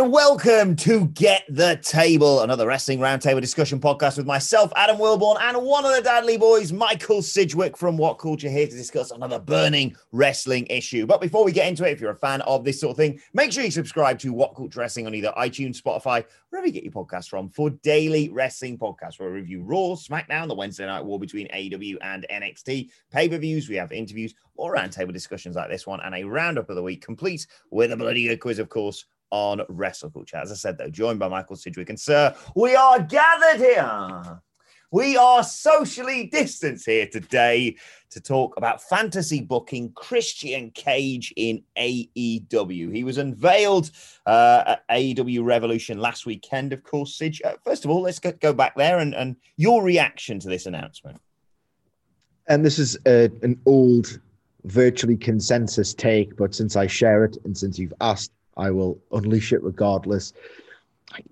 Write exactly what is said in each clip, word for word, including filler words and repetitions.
And welcome to Get the Table, another wrestling roundtable discussion podcast with myself, Adam Wilborn, and one of the Dadley boys, Michael Sidgwick from What Culture, here to discuss another burning wrestling issue. But before we get into it, if you're a fan of this sort of thing, make sure you subscribe to What Culture Wrestling on either iTunes, Spotify, wherever you get your podcasts from, for daily wrestling podcasts where we review Raw, SmackDown, the Wednesday night war between A E W and N X T, pay-per-views, we have interviews or roundtable discussions like this one, and a roundup of the week, complete with a bloody good quiz, of course, on Wrestle Culture. As I said, though, joined by Michael Sidgwick. And, sir, we are gathered here. We are socially distanced here today to talk about fantasy booking Christian Cage in A E W. He was unveiled uh, at A E W Revolution last weekend, of course, Sidge. Uh, first of all, let's go back there and, and your reaction to this announcement. And this is a, an old, virtually consensus take, but since I share it and since you've asked, I will unleash it regardless.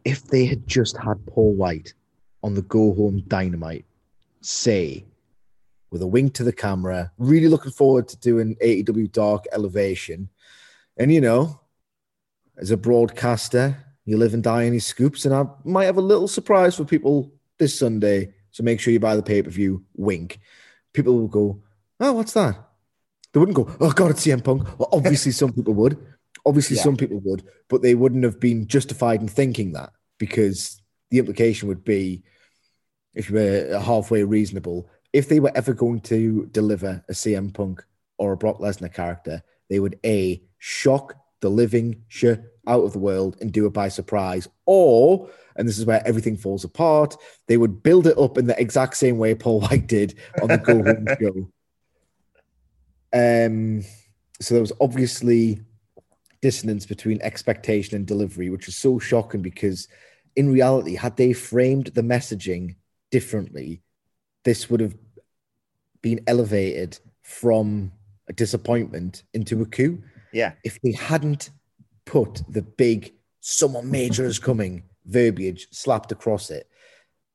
If they had just had Paul White on the go-home Dynamite, say, with a wink to the camera, really looking forward to doing A E W Dark Elevation. And, you know, as a broadcaster, you live and die in his scoops, and I might have a little surprise for people this Sunday, so make sure you buy the pay-per-view, wink. People will go, oh, what's that? They wouldn't go, oh, God, it's C M Punk. Well, obviously some people would. Obviously, yeah. Some people would, but they wouldn't have been justified in thinking that, because the implication would be, if you were halfway reasonable, if they were ever going to deliver a C M Punk or a Brock Lesnar character, they would A, shock the living shit out of the world and do it by surprise, or, and this is where everything falls apart, they would build it up in the exact same way Paul White did on the Go Home show. Um, so there was obviously dissonance between expectation and delivery, which is so shocking, because in reality, had they framed the messaging differently, this would have been elevated from a disappointment into a coup. Yeah. If they hadn't put the big "someone major is coming" verbiage slapped across it,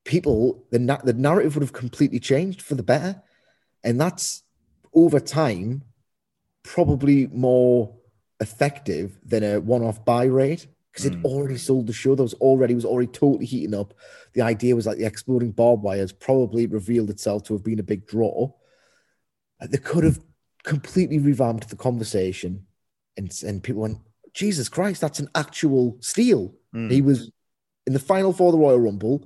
people, the, na- the narrative would have completely changed for the better. And that's, over time, probably more effective than a one-off buy rate, because it mm. already sold the show. There was already was already totally heating up. The idea was like the exploding barbed wires probably revealed itself to have been a big draw. They could have completely revamped the conversation, and and people went, Jesus Christ, that's an actual steal. Mm. He was in the final for the Royal Rumble.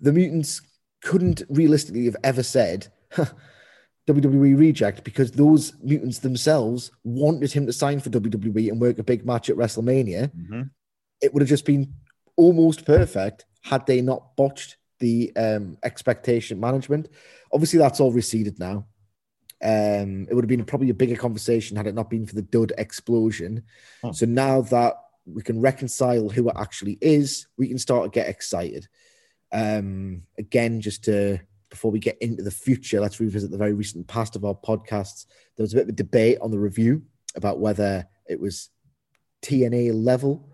The mutants couldn't realistically have ever said, huh, W W E reject, because those mutants themselves wanted him to sign for W W E and work a big match at WrestleMania. Mm-hmm. It would have just been almost perfect had they not botched the um, expectation management. Obviously, that's all receded now. Um, it would have been probably a bigger conversation had it not been for the dud explosion. Huh. So now that we can reconcile who it actually is, we can start to get excited. Um, again, just to... Before we get into the future, let's revisit the very recent past of our podcasts. There was a bit of a debate on the review about whether it was T N A level,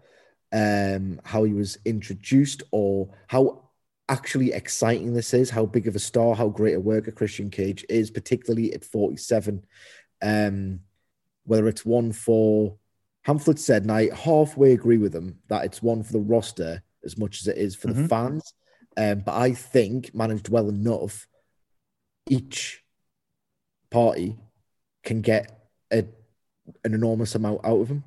um, how he was introduced, or how actually exciting this is, how big of a star, how great a worker Christian Cage is, particularly at forty-seven. Um, whether it's one for... Hamflet said, and I halfway agree with him, that it's one for the roster as much as it is for mm-hmm. the fans. Um, but I think, managed well enough, each party can get a, an enormous amount out of him.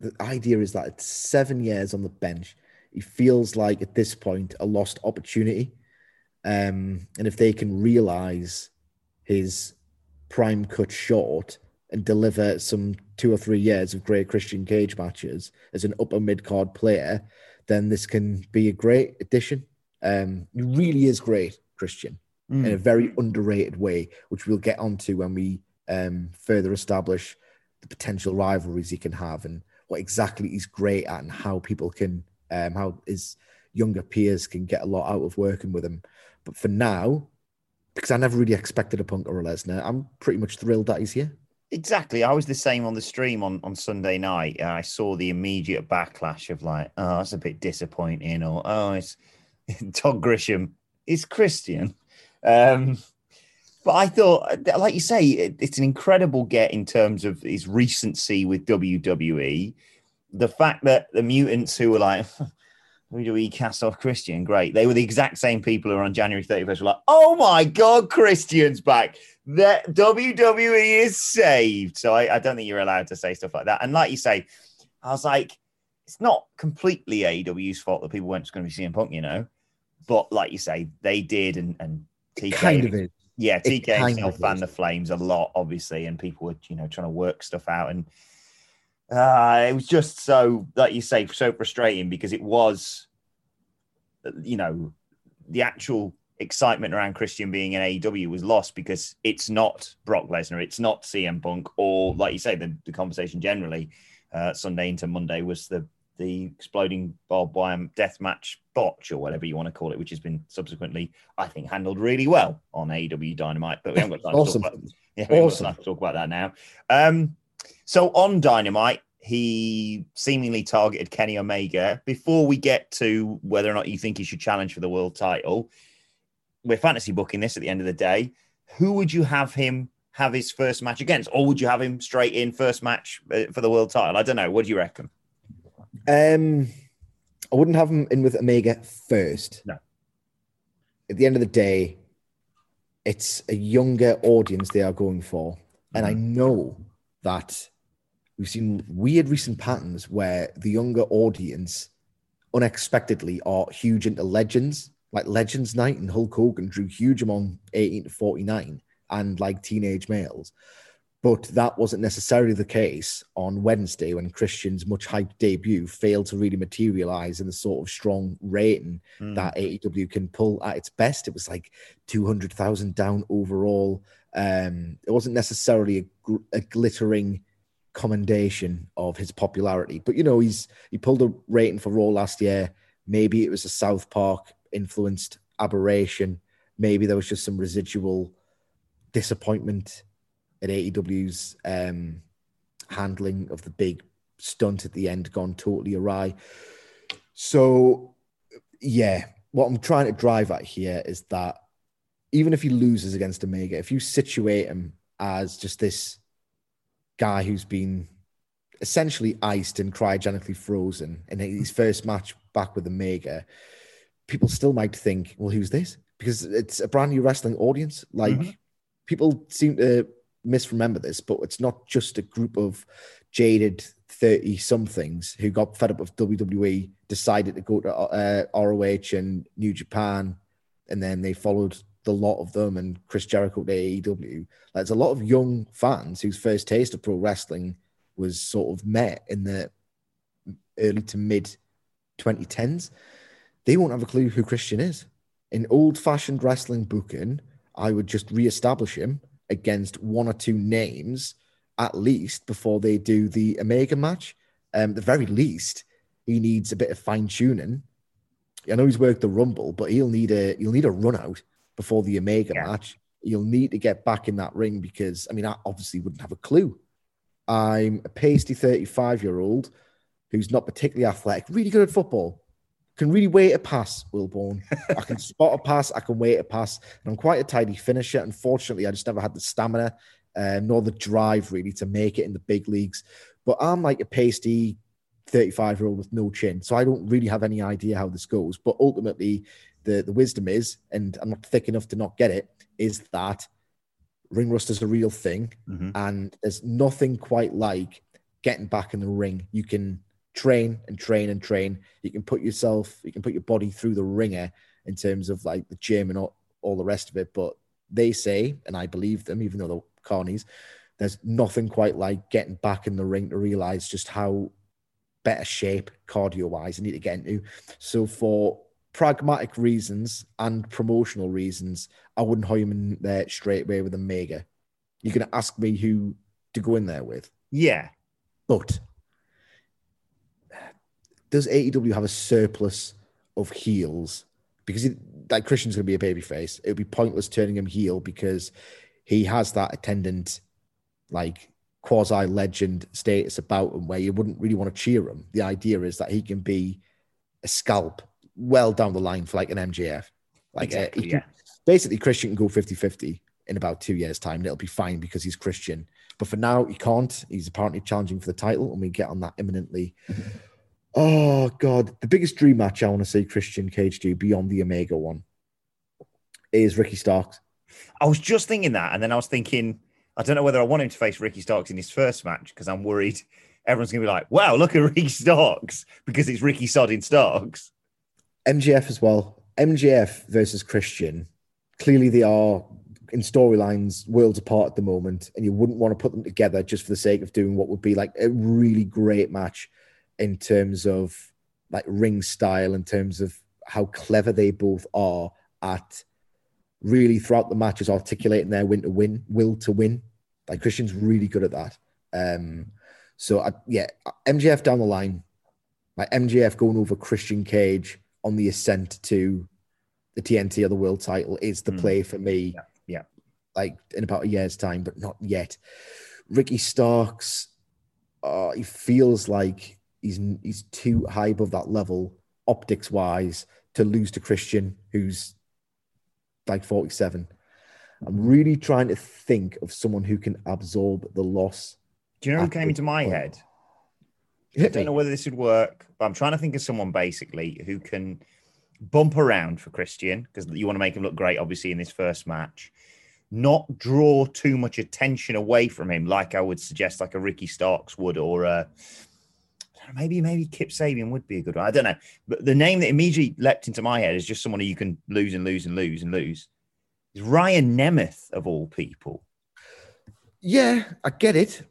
The idea is that it's seven years on the bench. It feels like at this point a lost opportunity. Um, and if they can realize his prime cut short and deliver some two or three years of great Christian Cage matches as an upper mid-card player, then this can be a great addition. Um, he really is great, Christian, mm. in a very underrated way, which we'll get onto when we um, further establish the potential rivalries he can have and what exactly he's great at and how people can, um, how his younger peers can get a lot out of working with him. But for now, because I never really expected a Punk or a Lesnar, I'm pretty much thrilled that he's here. Exactly. I was the same on the stream on, on Sunday night. I saw the immediate backlash of like, oh, that's a bit disappointing, or, oh, it's Todd Grisham. It's Christian. Um, but I thought, like you say, it, it's an incredible get in terms of his recency with W W E. The fact that the mutants who were like, who do we cast off Christian? Great. They were the exact same people who were on January thirty-first were like, oh my God, Christian's back. That W W E is saved. So I, I don't think you're allowed to say stuff like that. And like you say, I was like, it's not completely A E W's fault that people weren't going to be seeing Punk, you know. But like you say, they did. And, and T K, kind of is. Yeah, T K himself fanned the flames a lot, obviously. And people were, you know, trying to work stuff out. And uh, it was just so, like you say, so frustrating because it was, you know, the actual excitement around Christian being in A E W was lost because it's not Brock Lesnar, it's not C M Punk, or like you say, the, the conversation generally uh, Sunday into Monday was the the exploding barbed wire death match botch or whatever you want to call it, which has been subsequently, I think, handled really well on A E W Dynamite. But we haven't got time awesome. to talk about, yeah, we awesome. got time to talk about that now. Um, so on Dynamite, he seemingly targeted Kenny Omega. Before we get to whether or not you think he should challenge for the world title, we're fantasy booking this at the end of the day. Who would you have him have his first match against? Or would you have him straight in first match for the world title? I don't know. What do you reckon? Um, I wouldn't have him in with Omega first. No. At the end of the day, it's a younger audience they are going for. Mm-hmm. And I know that we've seen weird recent patterns where the younger audience unexpectedly are huge into legends. Like Legends Night and Hulk Hogan drew huge among eighteen to forty-nine and like teenage males. But that wasn't necessarily the case on Wednesday when Christian's much hyped debut failed to really materialize in the sort of strong rating mm. that A E W can pull at its best. It was like two hundred thousand down overall. Um, it wasn't necessarily a, gl- a glittering commendation of his popularity. But, you know, he's he pulled a rating for Raw last year. Maybe it was a South Park influenced aberration. Maybe there was just some residual disappointment at A E W's um, handling of the big stunt at the end gone totally awry. So, yeah, what I'm trying to drive at here is that even if he loses against Omega, if you situate him as just this guy who's been essentially iced and cryogenically frozen in his first match back with Omega, people still might think, well, who's this? Because it's a brand new wrestling audience. Like, mm-hmm. people seem to misremember this, but it's not just a group of jaded thirty-somethings who got fed up with W W E, decided to go to uh, R O H and New Japan, and then they followed the lot of them and Chris Jericho to A E W. Like, there's a lot of young fans whose first taste of pro wrestling was sort of met in the early to mid twenty tens. They won't have a clue who Christian is. In old-fashioned wrestling booking, I would just reestablish him against one or two names, at least, before they do the Omega match. Um, at the very least, he needs a bit of fine-tuning. I know he's worked the Rumble, but he'll need a he'll need a run-out before the Omega yeah. match. You'll need to get back in that ring because, I mean, I obviously wouldn't have a clue. I'm a pasty thirty-five-year-old who's not particularly athletic, really good at football. Can really wait a pass, Wilborn. I can spot a pass. I can wait a pass. And I'm quite a tidy finisher. Unfortunately, I just never had the stamina uh, nor the drive, really, to make it in the big leagues. But I'm like a pasty thirty-five-year-old with no chin, so I don't really have any idea how this goes. But ultimately, the, the wisdom is, and I'm not thick enough to not get it, is that ring rust is a real thing, mm-hmm. and there's nothing quite like getting back in the ring. You can train and train and train. You can put yourself, you can put your body through the ringer in terms of like the gym and all, all the rest of it. But they say, and I believe them, even though they're carnies, there's nothing quite like getting back in the ring to realize just how better shape cardio-wise you need to get into. So for pragmatic reasons and promotional reasons, I wouldn't hire him in there straight away with a mega. You're going to ask me who to go in there with. Yeah. But does A E W have a surplus of heels? Because he, like Christian's going to be a babyface. It would be pointless turning him heel because he has that attendant, like, quasi-legend status about him where you wouldn't really want to cheer him. The idea is that he can be a scalp well down the line for, like, an M J F. Like, exactly, uh, yeah. can, basically, Christian can go fifty-fifty in about two years' time, and it'll be fine because he's Christian. But for now, he can't. He's apparently challenging for the title, and we get on that imminently. Oh, God. The biggest dream match I want to see Christian Cage do beyond the Omega one is Ricky Starks. I was just thinking that, and then I was thinking, I don't know whether I want him to face Ricky Starks in his first match because I'm worried everyone's going to be like, wow, look at Ricky Starks, because it's Ricky sodding Starks. M J F as well. M J F versus Christian. Clearly they are, in storylines, worlds apart at the moment, and you wouldn't want to put them together just for the sake of doing what would be like a really great match in terms of like ring style, in terms of how clever they both are at really throughout the matches articulating their win to win, will to win. Like Christian's really good at that. Um, so I, yeah, M J F down the line, like M J F going over Christian Cage on the ascent to the T N T or the world title is the mm. play for me. Yeah. yeah. Like in about a year's time, but not yet. Ricky Starks, uh, he feels like he's, he's too high above that level optics wise to lose to Christian, who's like forty-seven. I'm really trying to think of someone who can absorb the loss. Do you know who came into my head? I don't know whether this would work, but I'm trying to think of someone basically who can bump around for Christian, because you want to make him look great, obviously, in this first match. Not draw too much attention away from him, like I would suggest, like a Ricky Starks would, or a, I don't know, maybe maybe Kip Sabian would be a good one. I don't know. But the name that immediately leapt into my head is just someone who you can lose and lose and lose and lose. It's Ryan Nemeth, of all people. Yeah, I get it.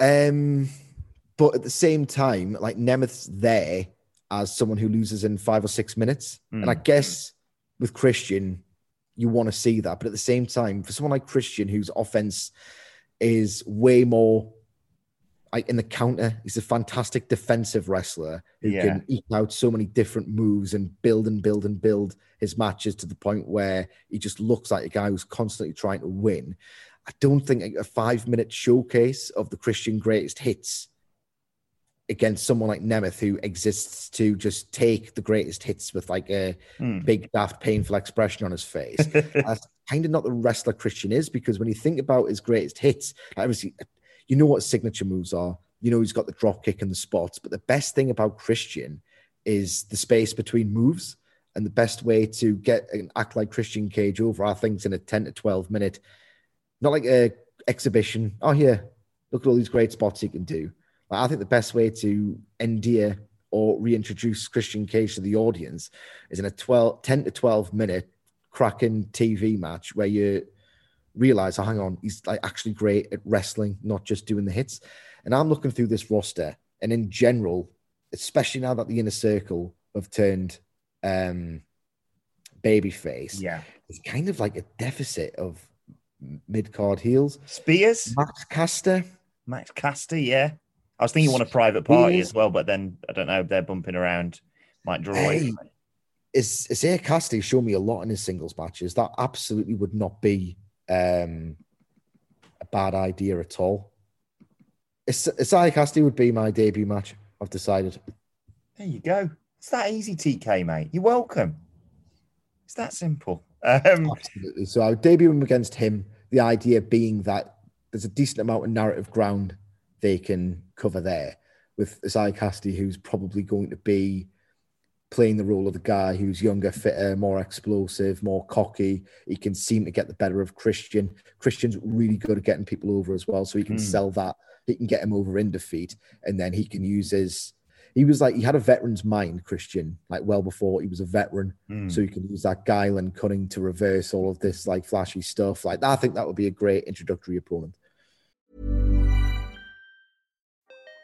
Um, but at the same time, like Nemeth's there as someone who loses in five or six minutes. Mm. And I guess with Christian, you want to see that. But at the same time, for someone like Christian, whose offense is way more in the counter, he's a fantastic defensive wrestler who yeah. can eke out so many different moves and build and build and build his matches to the point where he just looks like a guy who's constantly trying to win. I don't think a five-minute showcase of the Christian greatest hits against someone like Nemeth, who exists to just take the greatest hits with like a mm. big, daft, painful expression on his face. That's kind of not the wrestler Christian is, because when you think about his greatest hits, obviously, you know what signature moves are. You know he's got the drop kick and the spots. But the best thing about Christian is the space between moves. And the best way to get an act like Christian Cage over, I think, is in a ten to twelve minute, not like a exhibition. Oh, here, look at all these great spots he can do. Like, I think the best way to endear or reintroduce Christian Cage to the audience is in a twelve, ten to twelve minute cracking T V match where you realize, oh, hang on, he's like actually great at wrestling, not just doing the hits. And I'm looking through this roster, and in general, especially now that the Inner Circle have turned um, babyface, yeah, it's kind of like a deficit of mid-card heels. Spears? Max Caster. Max Caster, yeah. I was thinking one of Private Party as well, but then, I don't know, they're bumping around, might draw hey, away. Isiah Kassidy showed me a lot in his singles matches. That absolutely would not be Um, a bad idea at all. Isiah Kassidy would be my debut match, I've decided. There you go. It's that easy, T K, mate. You're welcome. It's that simple. Um, Absolutely. So I would debut him against him, the idea being that there's a decent amount of narrative ground they can cover there with Isiah Kassidy, who's probably going to be playing the role of the guy who's younger, fitter, more explosive, more cocky. He can seem to get the better of Christian. Christian's really good at getting people over as well, so he can mm. sell that. He can get him over in defeat, and then he can use his he was like, he had a veteran's mind, Christian, like well before he was a veteran. Mm. So you can use that guile and cunning to reverse all of this like flashy stuff. Like I think that would be a great introductory opponent.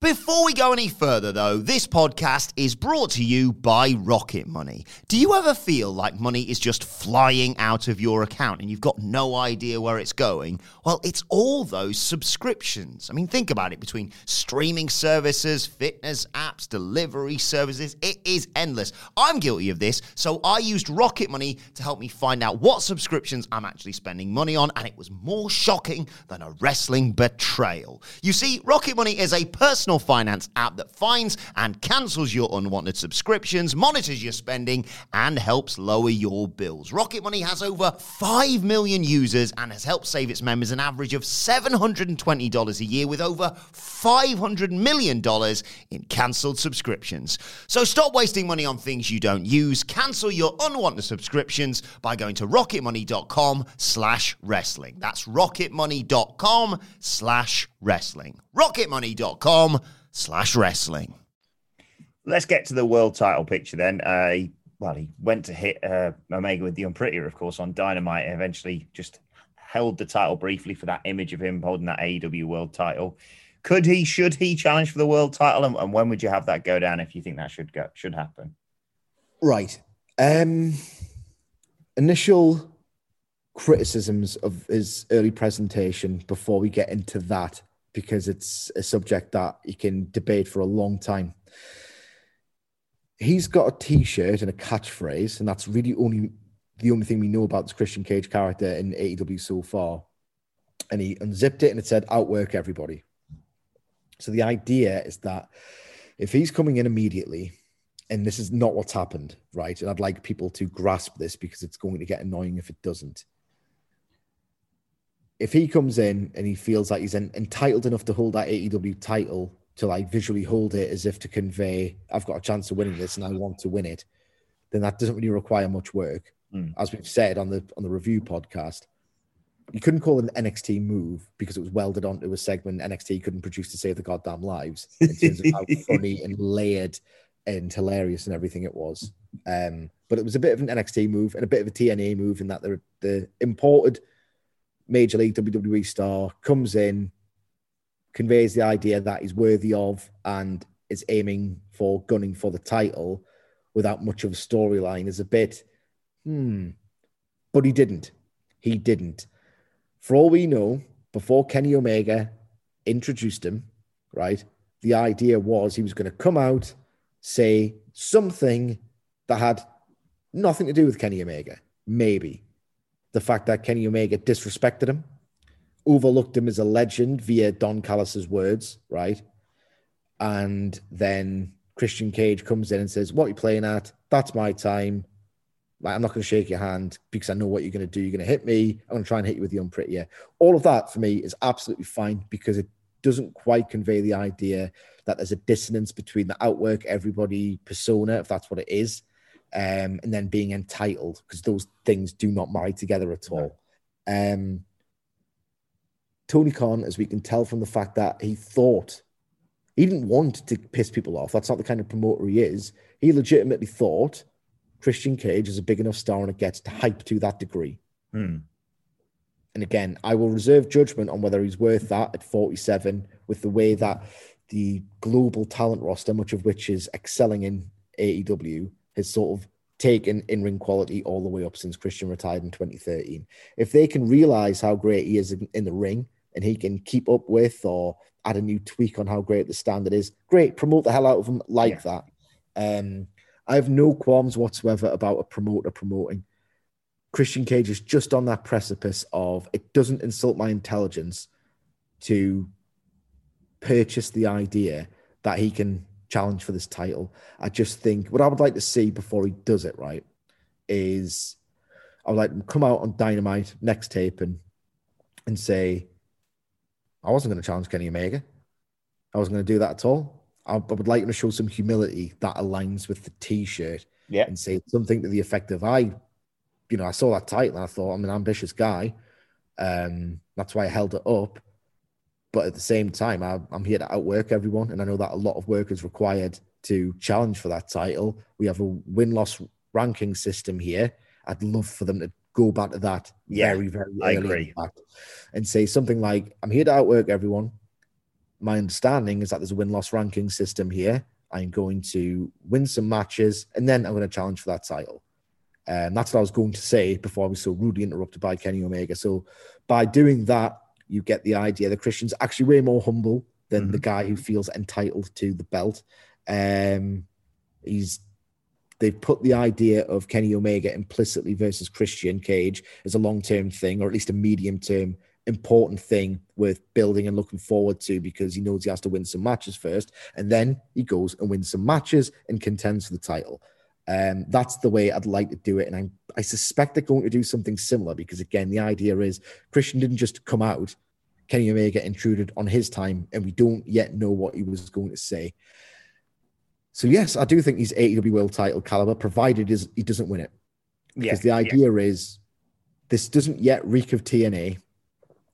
Before we go any further, though, this podcast is brought to you by Rocket Money. Do you ever feel like money is just flying out of your account and you've got no idea where it's going? Well, it's all those subscriptions. I mean, think about it. Between streaming services, fitness apps, delivery services, it is endless. I'm guilty of this, so I used Rocket Money to help me find out what subscriptions I'm actually spending money on, and it was more shocking than a wrestling betrayal. You see, Rocket Money is a personal finance app that finds and cancels your unwanted subscriptions, monitors your spending, and helps lower your bills. Rocket Money has over five million users and has helped save its members an average of seven hundred twenty dollars a year with over five hundred million dollars in cancelled subscriptions. So stop wasting money on things you don't use. Cancel your unwanted subscriptions by going to rocketmoney.com slash wrestling. That's rocketmoney.com slash wrestling. rocketmoney.com slash wrestling. Let's get to the world title picture then. Uh, he, well, he went to hit uh, Omega with the Unprettier, of course, on Dynamite, and eventually just held the title briefly for that image of him holding that A E W world title. Could he, should he challenge for the world title? And, and when would you have that go down if you think that should go, should happen? Right. Um, initial criticisms of his early presentation before we get into that, because it's a subject that you can debate for a long time. He's got a T-shirt and a catchphrase, and that's really only the only thing we know about this Christian Cage character in A E W so far. And he unzipped it and it said, outwork everybody. So the idea is that if he's coming in immediately, and this is not what's happened, right? And I'd like people to grasp this because it's going to get annoying if it doesn't. If he comes in and he feels like he's entitled enough to hold that A E W title, to like visually hold it as if to convey, I've got a chance of winning this and I want to win it, then that doesn't really require much work. Mm. As we've said on the on the review podcast, you couldn't call it an N X T move because it was welded onto a segment N X T couldn't produce to save the goddamn lives in terms of how funny and layered and hilarious and everything it was. Um, but it was a bit of an N X T move and a bit of a T N A move in that the, the imported Major League W W E star comes in, conveys the idea that he's worthy of and is aiming for gunning for the title without much of a storyline is a bit, hmm. But he didn't. He didn't. For all we know, before Kenny Omega introduced him, right, the idea was he was going to come out, say something that had nothing to do with Kenny Omega, maybe. the fact that Kenny Omega disrespected him, overlooked him as a legend via Don Callis's words, right? And then Christian Cage comes in and says, what are you playing at? That's my time. Like, I'm not going to shake your hand because I know what you're going to do. You're going to hit me. I'm going to try and hit you with the Unprettier. All of that for me is absolutely fine because it doesn't quite convey the idea that there's a dissonance between the outwork everybody persona, if that's what it is, um, and then being entitled, because those things do not marry together at all. No. Um, Tony Khan, as we can tell from the fact that he thought, he didn't want to piss people off. That's not the kind of promoter he is. He legitimately thought Christian Cage is a big enough star and it gets to hype to that degree. Hmm. And again, I will reserve judgment on whether he's worth that at forty-seven with the way that the global talent roster, much of which is excelling in A E W, has sort of taken in-ring quality all the way up since Christian retired in twenty thirteen. If they can realize how great he is in, in the ring and he can keep up with or add a new tweak on how great the standard is, great, promote the hell out of him like yeah. that. Um, I have no qualms whatsoever about a promoter promoting. Christian Cage is just on that precipice of, it doesn't insult my intelligence to purchase the idea that he can challenge for this title. I just think what I would like to see before he does it, right, is I would like him to come out on Dynamite next tape and, and say, I wasn't going to challenge Kenny Omega. I wasn't going to do that at all. I, I would like him to show some humility that aligns with the T-shirt yeah. and say something to the effect of, I... You know, I saw that title and I thought, I'm an ambitious guy. Um, that's why I held it up. But at the same time, I, I'm here to outwork everyone. And I know that a lot of work is required to challenge for that title. We have a win-loss ranking system here. I'd love for them to go back to that yeah, very, very early I agree. And say something like, I'm here to outwork everyone. My understanding is that there's a win-loss ranking system here. I'm going to win some matches and then I'm going to challenge for that title. And um, that's what I was going to say before I was so rudely interrupted by Kenny Omega. So by doing that, you get the idea that Christian's actually way more humble than mm-hmm. the guy who feels entitled to the belt. Um, he's they've put the idea of Kenny Omega implicitly versus Christian Cage as a long-term thing, or at least a medium-term important thing worth building and looking forward to, because he knows he has to win some matches first, and then he goes and wins some matches and contends for the title. Um, that's the way I'd like to do it. And I I suspect they're going to do something similar because, again, the idea is Christian didn't just come out. Kenny Omega intruded on his time, and we don't yet know what he was going to say. So, yes, I do think he's A E W World Title caliber, provided he doesn't win it. Because yeah, the idea yeah. is this doesn't yet reek of T N A,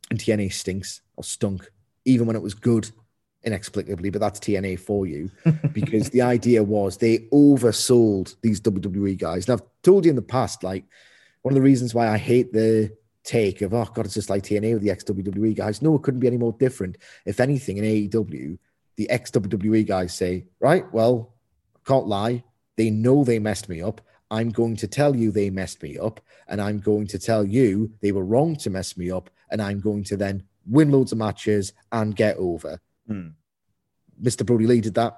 and T N A stinks or stunk, even when it was good. Inexplicably, but that's T N A for you, because the idea was they oversold these W W E guys. And I've told you in the past, like, one of the reasons why I hate the take of, oh, God, it's just like T N A with the ex-W W E guys. No, it couldn't be any more different. If anything, in A E W, the ex-W W E guys say, right, well, I can't lie. They know they messed me up. I'm going to tell you they messed me up, and I'm going to tell you they were wrong to mess me up, and I'm going to then win loads of matches and get over. Hmm. Mister Brody Lee did that.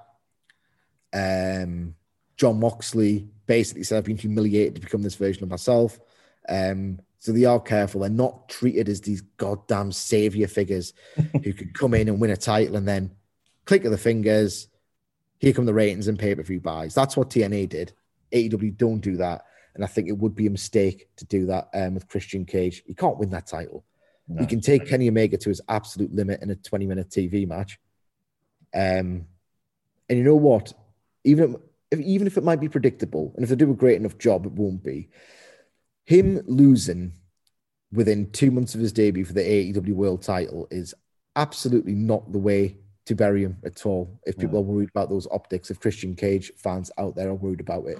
Um, John Moxley basically said, I've been humiliated to become this version of myself. Um, so they are careful. They're not treated as these goddamn savior figures who could come in and win a title and then click of the fingers, here come the ratings and pay-per-view buys. That's what T N A did. A E W don't do that. And I think it would be a mistake to do that um, with Christian Cage. He can't win that title. No. He can take Kenny Omega to his absolute limit in a twenty-minute T V match. Um, and you know what? Even if, even if it might be predictable, and if they do a great enough job, it won't be. Him losing within two months of his debut for the A E W World Title is absolutely not the way to bury him at all. If people no. are worried about those optics, if Christian Cage fans out there are worried about it.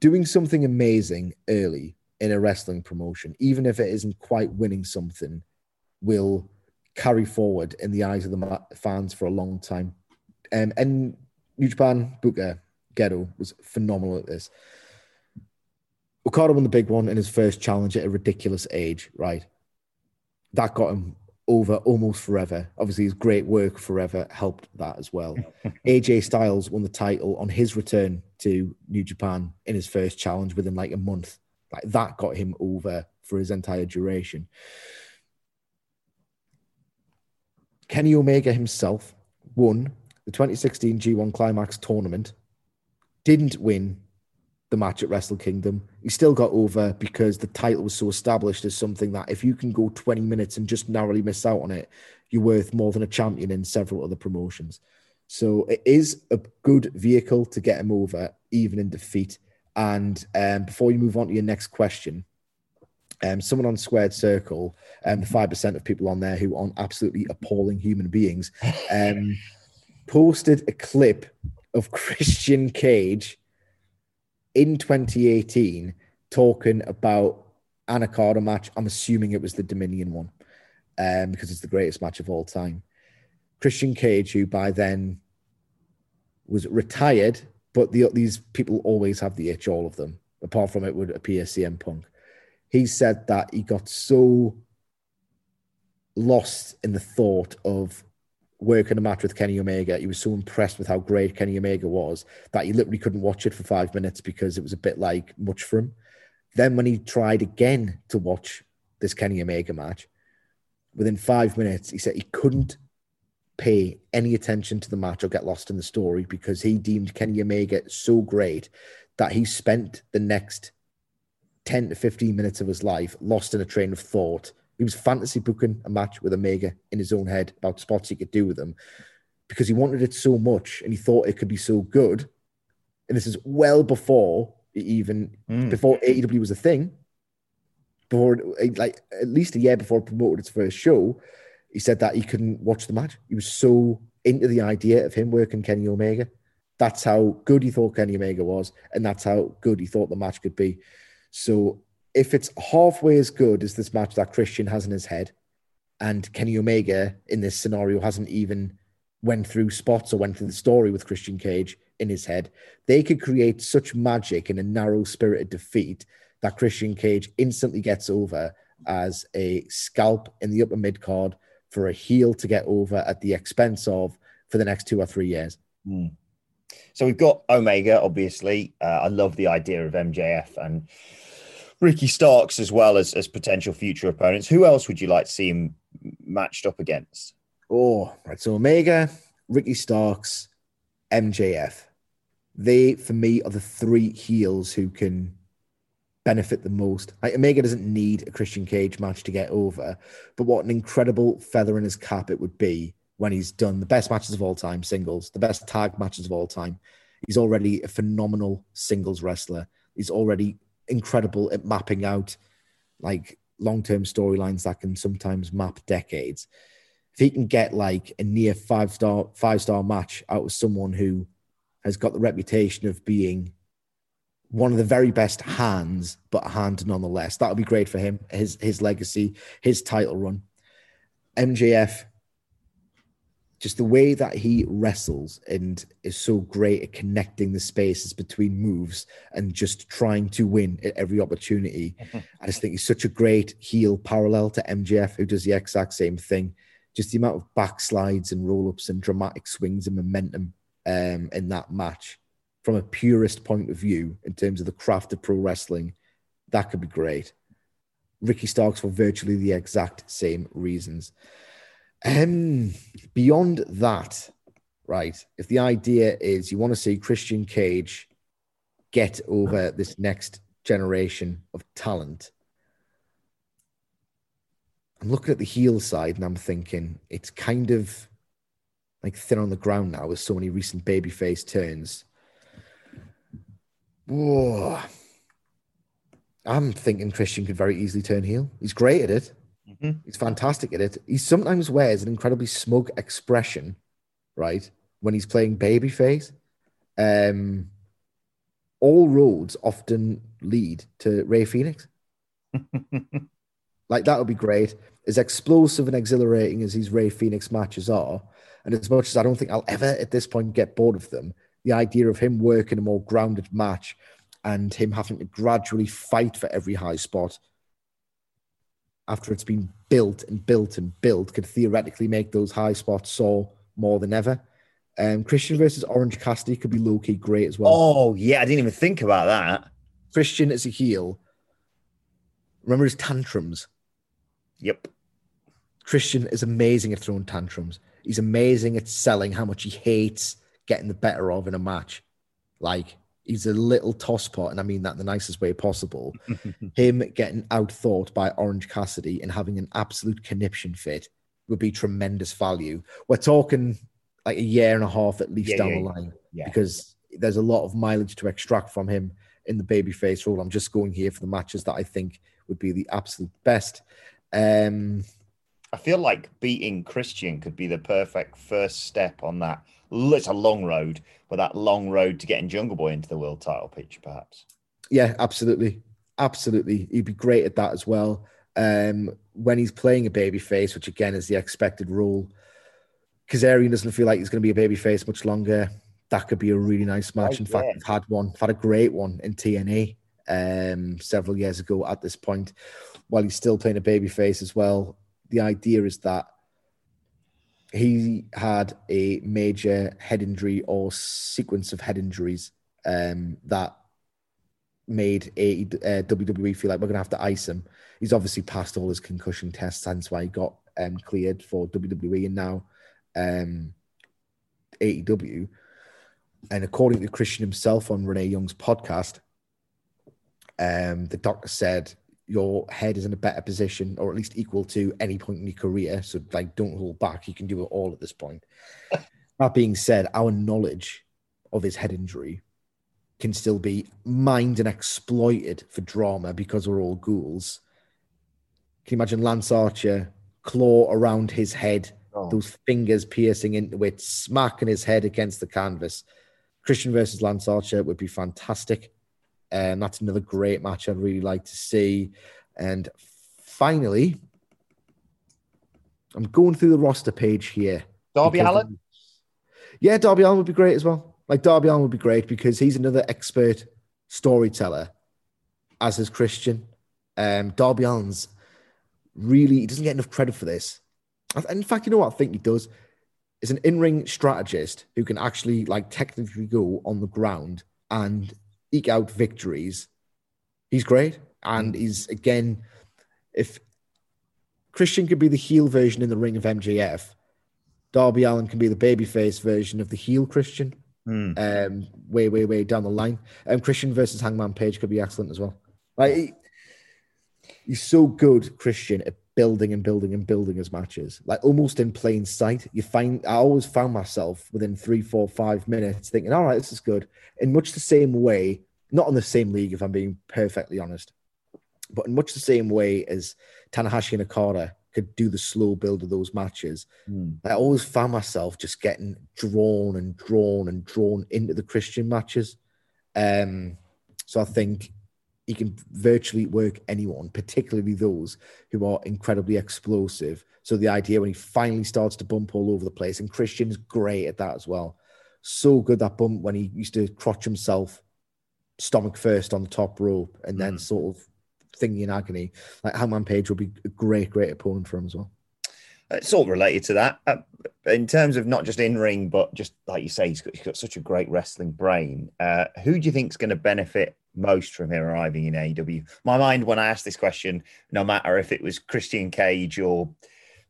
Doing something amazing early in a wrestling promotion, even if it isn't quite winning something, will carry forward in the eyes of the fans for a long time. Um, and New Japan Booker Gedo was phenomenal at this. Okada won the big one in his first challenge at a ridiculous age, right? That got him over almost forever. Obviously, his great work forever helped that as well. A J Styles won the title on his return to New Japan in his first challenge within like a month. Like that got him over for his entire duration. Kenny Omega himself won the twenty sixteen G one Climax tournament, didn't win the match at Wrestle Kingdom. He still got over because the title was so established as something that if you can go twenty minutes and just narrowly miss out on it, you're worth more than a champion in several other promotions. So it is a good vehicle to get him over, even in defeat. And um, before you move on to your next question, um, someone on Squared Circle, um, the five percent of people on there who are absolutely appalling human beings, um, posted a clip of Christian Cage in twenty eighteen talking about an Okada match. I'm assuming it was the Dominion one um, because it's the greatest match of all time. Christian Cage, who by then was retired, but the, these people always have the itch, all of them, apart from it would appear C M Punk. He said that he got so lost in the thought of working a match with Kenny Omega. He was so impressed with how great Kenny Omega was that he literally couldn't watch it for five minutes because it was a bit like much for him. Then when he tried again to watch this Kenny Omega match, within five minutes, he said he couldn't pay any attention to the match or get lost in the story because he deemed Kenny Omega so great that he spent the next ten to fifteen minutes of his life lost in a train of thought. He was fantasy booking a match with Omega in his own head about spots he could do with him because he wanted it so much and he thought it could be so good. And this is well before even, mm. before A E W was a thing, before, like, at least a year before it promoted its first show. He said that he couldn't watch the match. He was so into the idea of him working Kenny Omega. That's how good he thought Kenny Omega was, and that's how good he thought the match could be. So if it's halfway as good as this match that Christian has in his head, and Kenny Omega in this scenario hasn't even went through spots or went through the story with Christian Cage in his head, they could create such magic in a narrow spirit of defeat that Christian Cage instantly gets over as a scalp in the upper mid card for a heel to get over at the expense of for the next two or three years. Mm. So we've got Omega, obviously. Uh, I love the idea of M J F and Ricky Starks as well as, as potential future opponents. Who else would you like to see him matched up against? Oh, right. So Omega, Ricky Starks, M J F. They, for me, are the three heels who can benefit the most. Like, Omega doesn't need a Christian Cage match to get over, but what an incredible feather in his cap it would be when he's done the best matches of all time, singles, the best tag matches of all time. He's already a phenomenal singles wrestler. He's already incredible at mapping out like long-term storylines that can sometimes map decades. If he can get like a near five-star five-star match out of someone who has got the reputation of being one of the very best hands, but a hand nonetheless, that would be great for him, his his legacy, his title run. M J F, just the way that he wrestles and is so great at connecting the spaces between moves and just trying to win at every opportunity. Mm-hmm. I just think he's such a great heel parallel to M J F, who does the exact same thing. Just the amount of backslides and roll-ups and dramatic swings and momentum um, in that match from a purist point of view in terms of the craft of pro wrestling, that could be great. Ricky Starks for virtually the exact same reasons. Um, beyond that, right, if the idea is you want to see Christian Cage get over this next generation of talent, I'm looking at the heel side and I'm thinking it's kind of like thin on the ground now with so many recent babyface turns. Whoa. I'm thinking Christian could very easily turn heel. He's great at it. Mm-hmm. He's fantastic at it. He sometimes wears an incredibly smug expression, right, when he's playing babyface. Um, all roads often lead to Rey Fenix. Like, that would be great. As explosive and exhilarating as these Rey Fenix matches are, and as much as I don't think I'll ever at this point get bored of them, the idea of him working a more grounded match and him having to gradually fight for every high spot after it's been built and built and built could theoretically make those high spots soar more than ever. Um, Christian versus Orange Cassidy could be low-key great as well. Oh, yeah, I didn't even think about that. Christian as a heel, Remember his tantrums? Yep. Christian is amazing at throwing tantrums. He's amazing at selling how much he hates getting the better of in a match. Like, he's a little tosspot, and I mean that in the nicest way possible. Him getting outthought by Orange Cassidy and having an absolute conniption fit would be tremendous value. We're talking like a year and a half at least yeah, down yeah, the line yeah. because yeah. there's a lot of mileage to extract from him in the babyface role. I'm just going here for the matches that I think would be the absolute best. Um, I feel like beating Christian could be the perfect first step on that. It's a long road, but that long road to getting Jungle Boy into the world title picture, perhaps. Yeah, absolutely. Absolutely. He'd be great at that as well. Um, when he's playing a babyface, which again is the expected role, Kazarian doesn't feel like he's going to be a babyface much longer. That could be a really nice match. Oh, in fact, yeah. I've had one. I've had a great one in T N A um, several years ago at this point, while he's still playing a babyface as well. The idea is that he had a major head injury or sequence of head injuries um, that made a, uh, W W E feel like we're going to have to ice him. He's obviously passed all his concussion tests, hence why he got um, cleared for W W E and now um, A E W. And according to Christian himself on Renee Young's podcast, um, the doctor said, your head is in a better position, or at least equal to any point in your career. So, like, don't hold back. You can do it all at this point. That being said, our knowledge of his head injury can still be mined and exploited for drama because we're all ghouls. Can you imagine Lance Archer claw around his head, oh. those fingers piercing into it, smacking his head against the canvas? Christian versus Lance Archer would be fantastic. And that's another great match I'd really like to see. And finally, I'm going through the roster page here. Darby Allin? Yeah, Darby Allin would be great as well. Like, Darby Allin would be great because he's another expert storyteller, as is Christian. Um, Darby Allin's really, he doesn't get enough credit for this. In fact, you know what I think he does? He's an in-ring strategist who can actually, like, technically go on the ground and eke out victories. He's great. And he's, again, if Christian could be the heel version in the ring of M J F, Darby Allin can be the babyface version of the heel Christian. Mm. Um, way, way, way down the line. Um, Christian versus Hangman Page could be excellent as well. Like, he, he's so good, Christian, at building and building and building his matches. Like, almost in plain sight. You find, I always found myself within three, four, five minutes thinking, all right, this is good. In much the same way, not on the same league, if I'm being perfectly honest, but in much the same way as Tanahashi and Okada could do the slow build of those matches. Mm. I always found myself just getting drawn and drawn and drawn into the Christian matches. Um, so I think he can virtually work anyone, particularly those who are incredibly explosive. So the idea when he finally starts to bump all over the place, and Christian's great at that as well. So good, that bump when he used to crotch himself stomach first on the top rope and then mm. sort of thingy in agony. Like, Hangman Page would be a great, great opponent for him as well. It's all related to that. Uh, in terms of not just in-ring, but just like you say, he's got, he's got such a great wrestling brain. Uh, who do you think is going to benefit most from him arriving in A E W? My mind, when I asked this question, no matter if it was Christian Cage or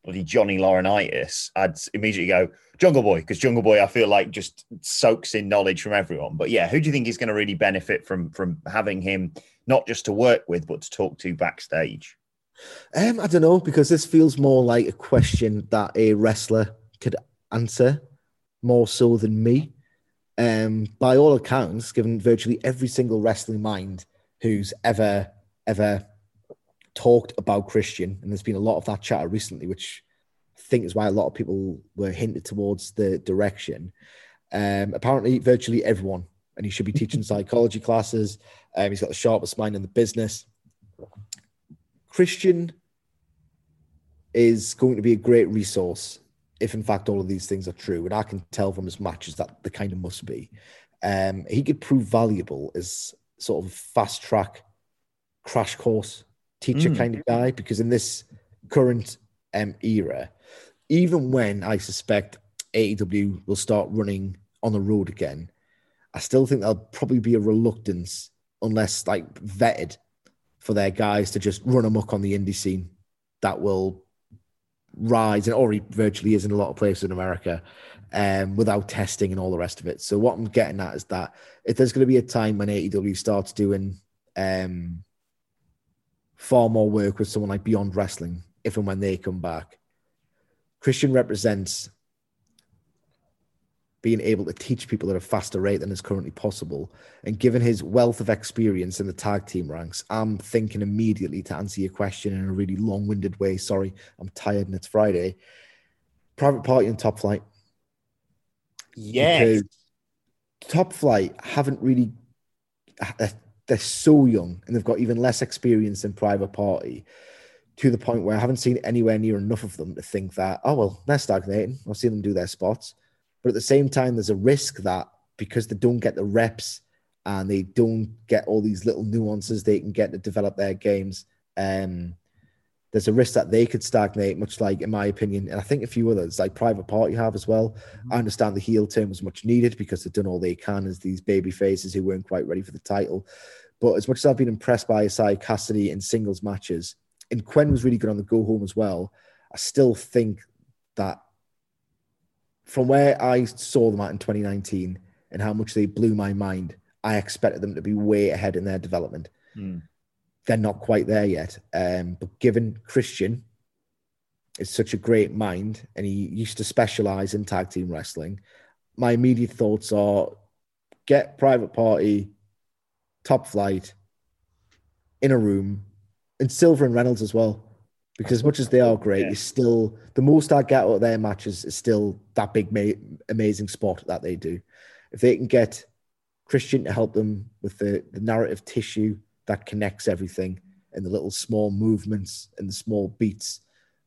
bloody Johnny Laurinaitis, I'd immediately go Jungle Boy, because Jungle Boy, I feel like, just soaks in knowledge from everyone. But yeah, who do you think is going to really benefit from from having him, not just to work with, but to talk to backstage? Um, I don't know, because this feels more like a question that a wrestler could answer more so than me. Um, by all accounts, given virtually every single wrestling mind who's ever, ever talked about Christian, and there's been a lot of that chatter recently, which I think is why a lot of people were hinted towards the direction. Um, apparently, virtually everyone, and he should be teaching psychology classes. Um, he's got the sharpest mind in the business. Christian is going to be a great resource if, in fact, all of these things are true. And I can tell from his matches that they kind of must be. Um, he could prove valuable as sort of fast-track, crash course teacher mm. kind of guy, because in this current um, era, even when I suspect A E W will start running on the road again, I still think there'll probably be a reluctance, unless, like, vetted for their guys to just run amok on the indie scene that will rise and already virtually is in a lot of places in America um, without testing and all the rest of it. So what I'm getting at is that if there's going to be a time when A E W starts doing um, far more work with someone like Beyond Wrestling, if and when they come back, Christian represents being able to teach people at a faster rate than is currently possible. And given his wealth of experience in the tag team ranks, I'm thinking immediately, to answer your question in a really long-winded way, sorry, I'm tired and it's Friday, Private Party and Top Flight. Yes. Because Top Flight haven't really... They're so young and they've got even less experience than Private Party, to the point where I haven't seen anywhere near enough of them to think that, oh, well, they're stagnating. I've seen them do their spots. But at the same time, there's a risk that because they don't get the reps and they don't get all these little nuances they can get to develop their games, um, there's a risk that they could stagnate, much like, in my opinion, and I think a few others, like Private Party have as well. Mm-hmm. I understand the heel turn was much needed because they've done all they can as these baby faces who weren't quite ready for the title. But as much as I've been impressed by Isiah Kassidy in singles matches, and Quen was really good on the go-home as well, I still think that from where I saw them at in twenty nineteen and how much they blew my mind, I expected them to be way ahead in their development. Mm. They're not quite there yet. Um, but given Christian is such a great mind and he used to specialize in tag team wrestling, my immediate thoughts are get Private Party, Top Flight, in a room, and Silver and Reynolds as well. Because as much as they are great, yeah. it's still the most I get out of their matches is still that big ma- amazing spot that they do. If they can get Christian to help them with the, the narrative tissue that connects everything and the little small movements and the small beats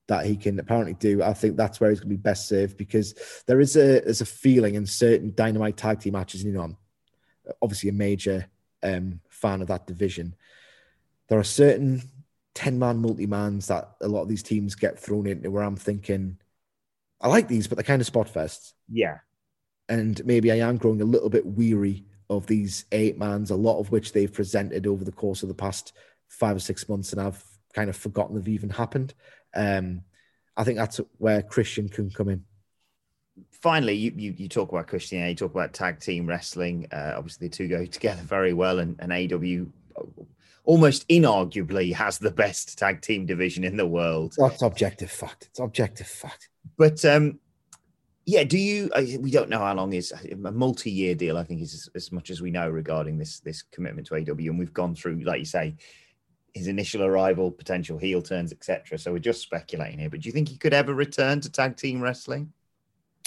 that he can apparently do, I think that's where he's going to be best served, because there is a there's a feeling in certain Dynamite tag team matches, and you know, I'm obviously a major um, fan of that division. There are certain ten-man multi-mans that a lot of these teams get thrown into where I'm thinking, I like these, but they're kind of spot fests. Yeah. And maybe I am growing a little bit weary of these eight-mans, a lot of which they've presented over the course of the past five or six months, and I've kind of forgotten they've even happened. Um, I think that's where Christian can come in. Finally, you, you you talk about Christian, you talk about tag team wrestling. Uh, obviously, the two go together very well, and, and A E W... almost inarguably has the best tag team division in the world. That's objective fact. It's objective fact. But um, yeah, do you? Uh, we don't know how long is a multi-year deal. I think is as, as much as we know regarding this this commitment to A E W, and we've gone through, like you say, his initial arrival, potential heel turns, et cetera. So we're just speculating here. But do you think he could ever return to tag team wrestling?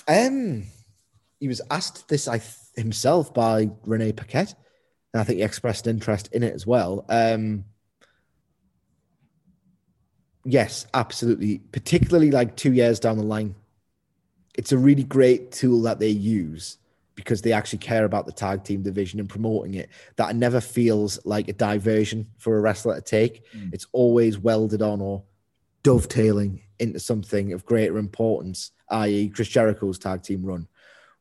Um, he was asked this I th- himself by Renee Paquette. And I think he expressed interest in it as well. Um, yes, absolutely. Particularly like two years down the line. It's a really great tool that they use because they actually care about the tag team division and promoting it. That never feels like a diversion for a wrestler to take. Mm. It's always welded on or dovetailing into something of greater importance, that is. Chris Jericho's tag team run,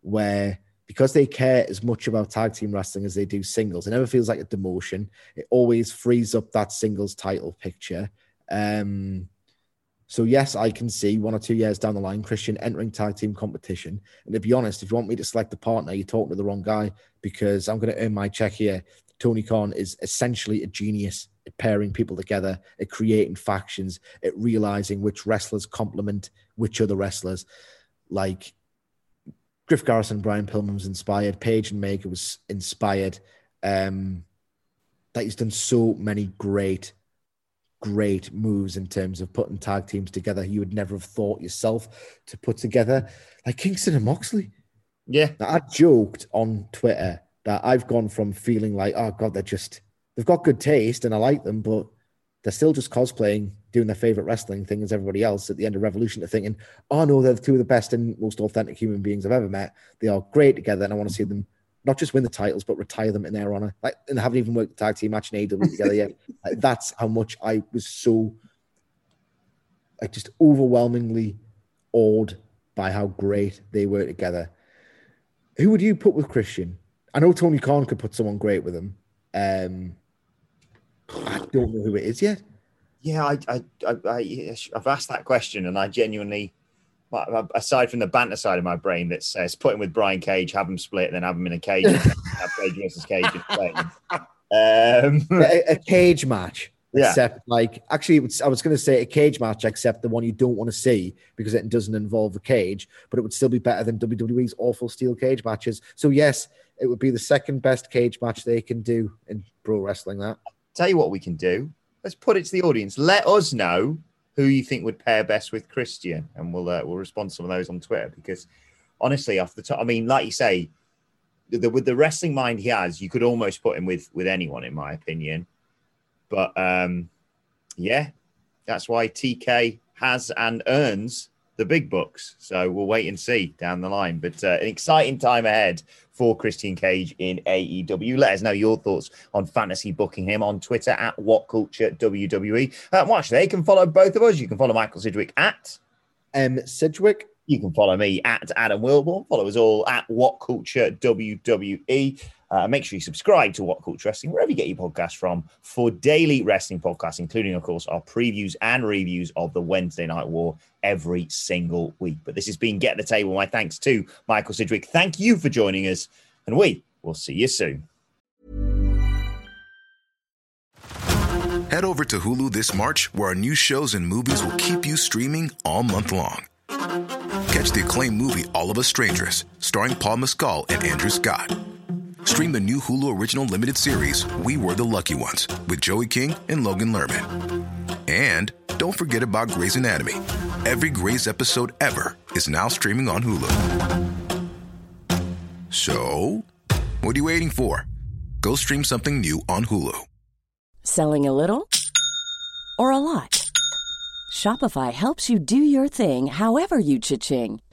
where... because they care as much about tag team wrestling as they do singles, it never feels like a demotion. It always frees up that singles title picture. Um, so yes, I can see one or two years down the line, Christian entering tag team competition. And to be honest, if you want me to select the partner, you're talking to the wrong guy, because I'm going to earn my check here. Tony Khan is essentially a genius at pairing people together, at creating factions, at realizing which wrestlers complement which other wrestlers. Like, Griff Garrison, Brian Pillman was inspired. Paige and Omega was inspired. Um, that he's done so many great, great moves in terms of putting tag teams together you would never have thought yourself to put together. Like Kingston and Moxley. Yeah. Now, I joked on Twitter that I've gone from feeling like, oh God, they're just, they've got good taste and I like them, but they're still just cosplaying, doing their favorite wrestling thing as everybody else at the end of Revolution, are thinking, oh no, they're two of the best and most authentic human beings I've ever met. They are great together, and I want to see them not just win the titles, but retire them in their honor. Like, and they haven't even worked the tag team match in A E W together yet. Like, that's how much I was so, like, just overwhelmingly awed by how great they were together. Who would you put with Christian? I know Tony Khan could put someone great with him. Um, I don't know who it is yet. Yeah, I, I, I, I, I've asked that question, and I genuinely, aside from the banter side of my brain that says put him with Brian Cage, have him split, and then have him in a cage, and have Cage versus Cage. um, a, a cage match, yeah. Except like actually, it was, I was going to say a cage match, except the one you don't want to see because it doesn't involve a cage, but it would still be better than W W E's awful steel cage matches. So yes, it would be the second best cage match they can do in pro wrestling. That I'll tell you what we can do. Let's put it to the audience. Let us know who you think would pair best with Christian, and we'll uh, we'll respond to some of those on Twitter. Because honestly, off the top, I mean, like you say, the, with the wrestling mind he has, you could almost put him with with anyone, in my opinion. But um, yeah, that's why T K has and earns the big bucks. So we'll wait and see down the line. But uh, an exciting time ahead for Christian Cage in A E W. Let us know your thoughts on fantasy booking him on Twitter at What Culture W W E. Uh, watch, they can follow both of us. You can follow Michael Sidgwick at M Sidgwick. You can follow me at Adam Wilborn. Follow us all at What Culture W W E. Uh, make sure you subscribe to What Culture Wrestling, wherever you get your podcast from, for daily wrestling podcasts, including, of course, our previews and reviews of the Wednesday Night War every single week. But this has been Get the Table. My thanks to Michael Sidgwick. Thank you for joining us, and we will see you soon. Head over to Hulu this March, where our new shows and movies will keep you streaming all month long. Catch the acclaimed movie All of Us Strangers, starring Paul Mescal and Andrew Scott. Stream the new Hulu original limited series, We Were the Lucky Ones, with Joey King and Logan Lerman. And don't forget about Grey's Anatomy. Every Grey's episode ever is now streaming on Hulu. So, what are you waiting for? Go stream something new on Hulu. Selling a little or a lot? Shopify helps you do your thing however you cha-ching.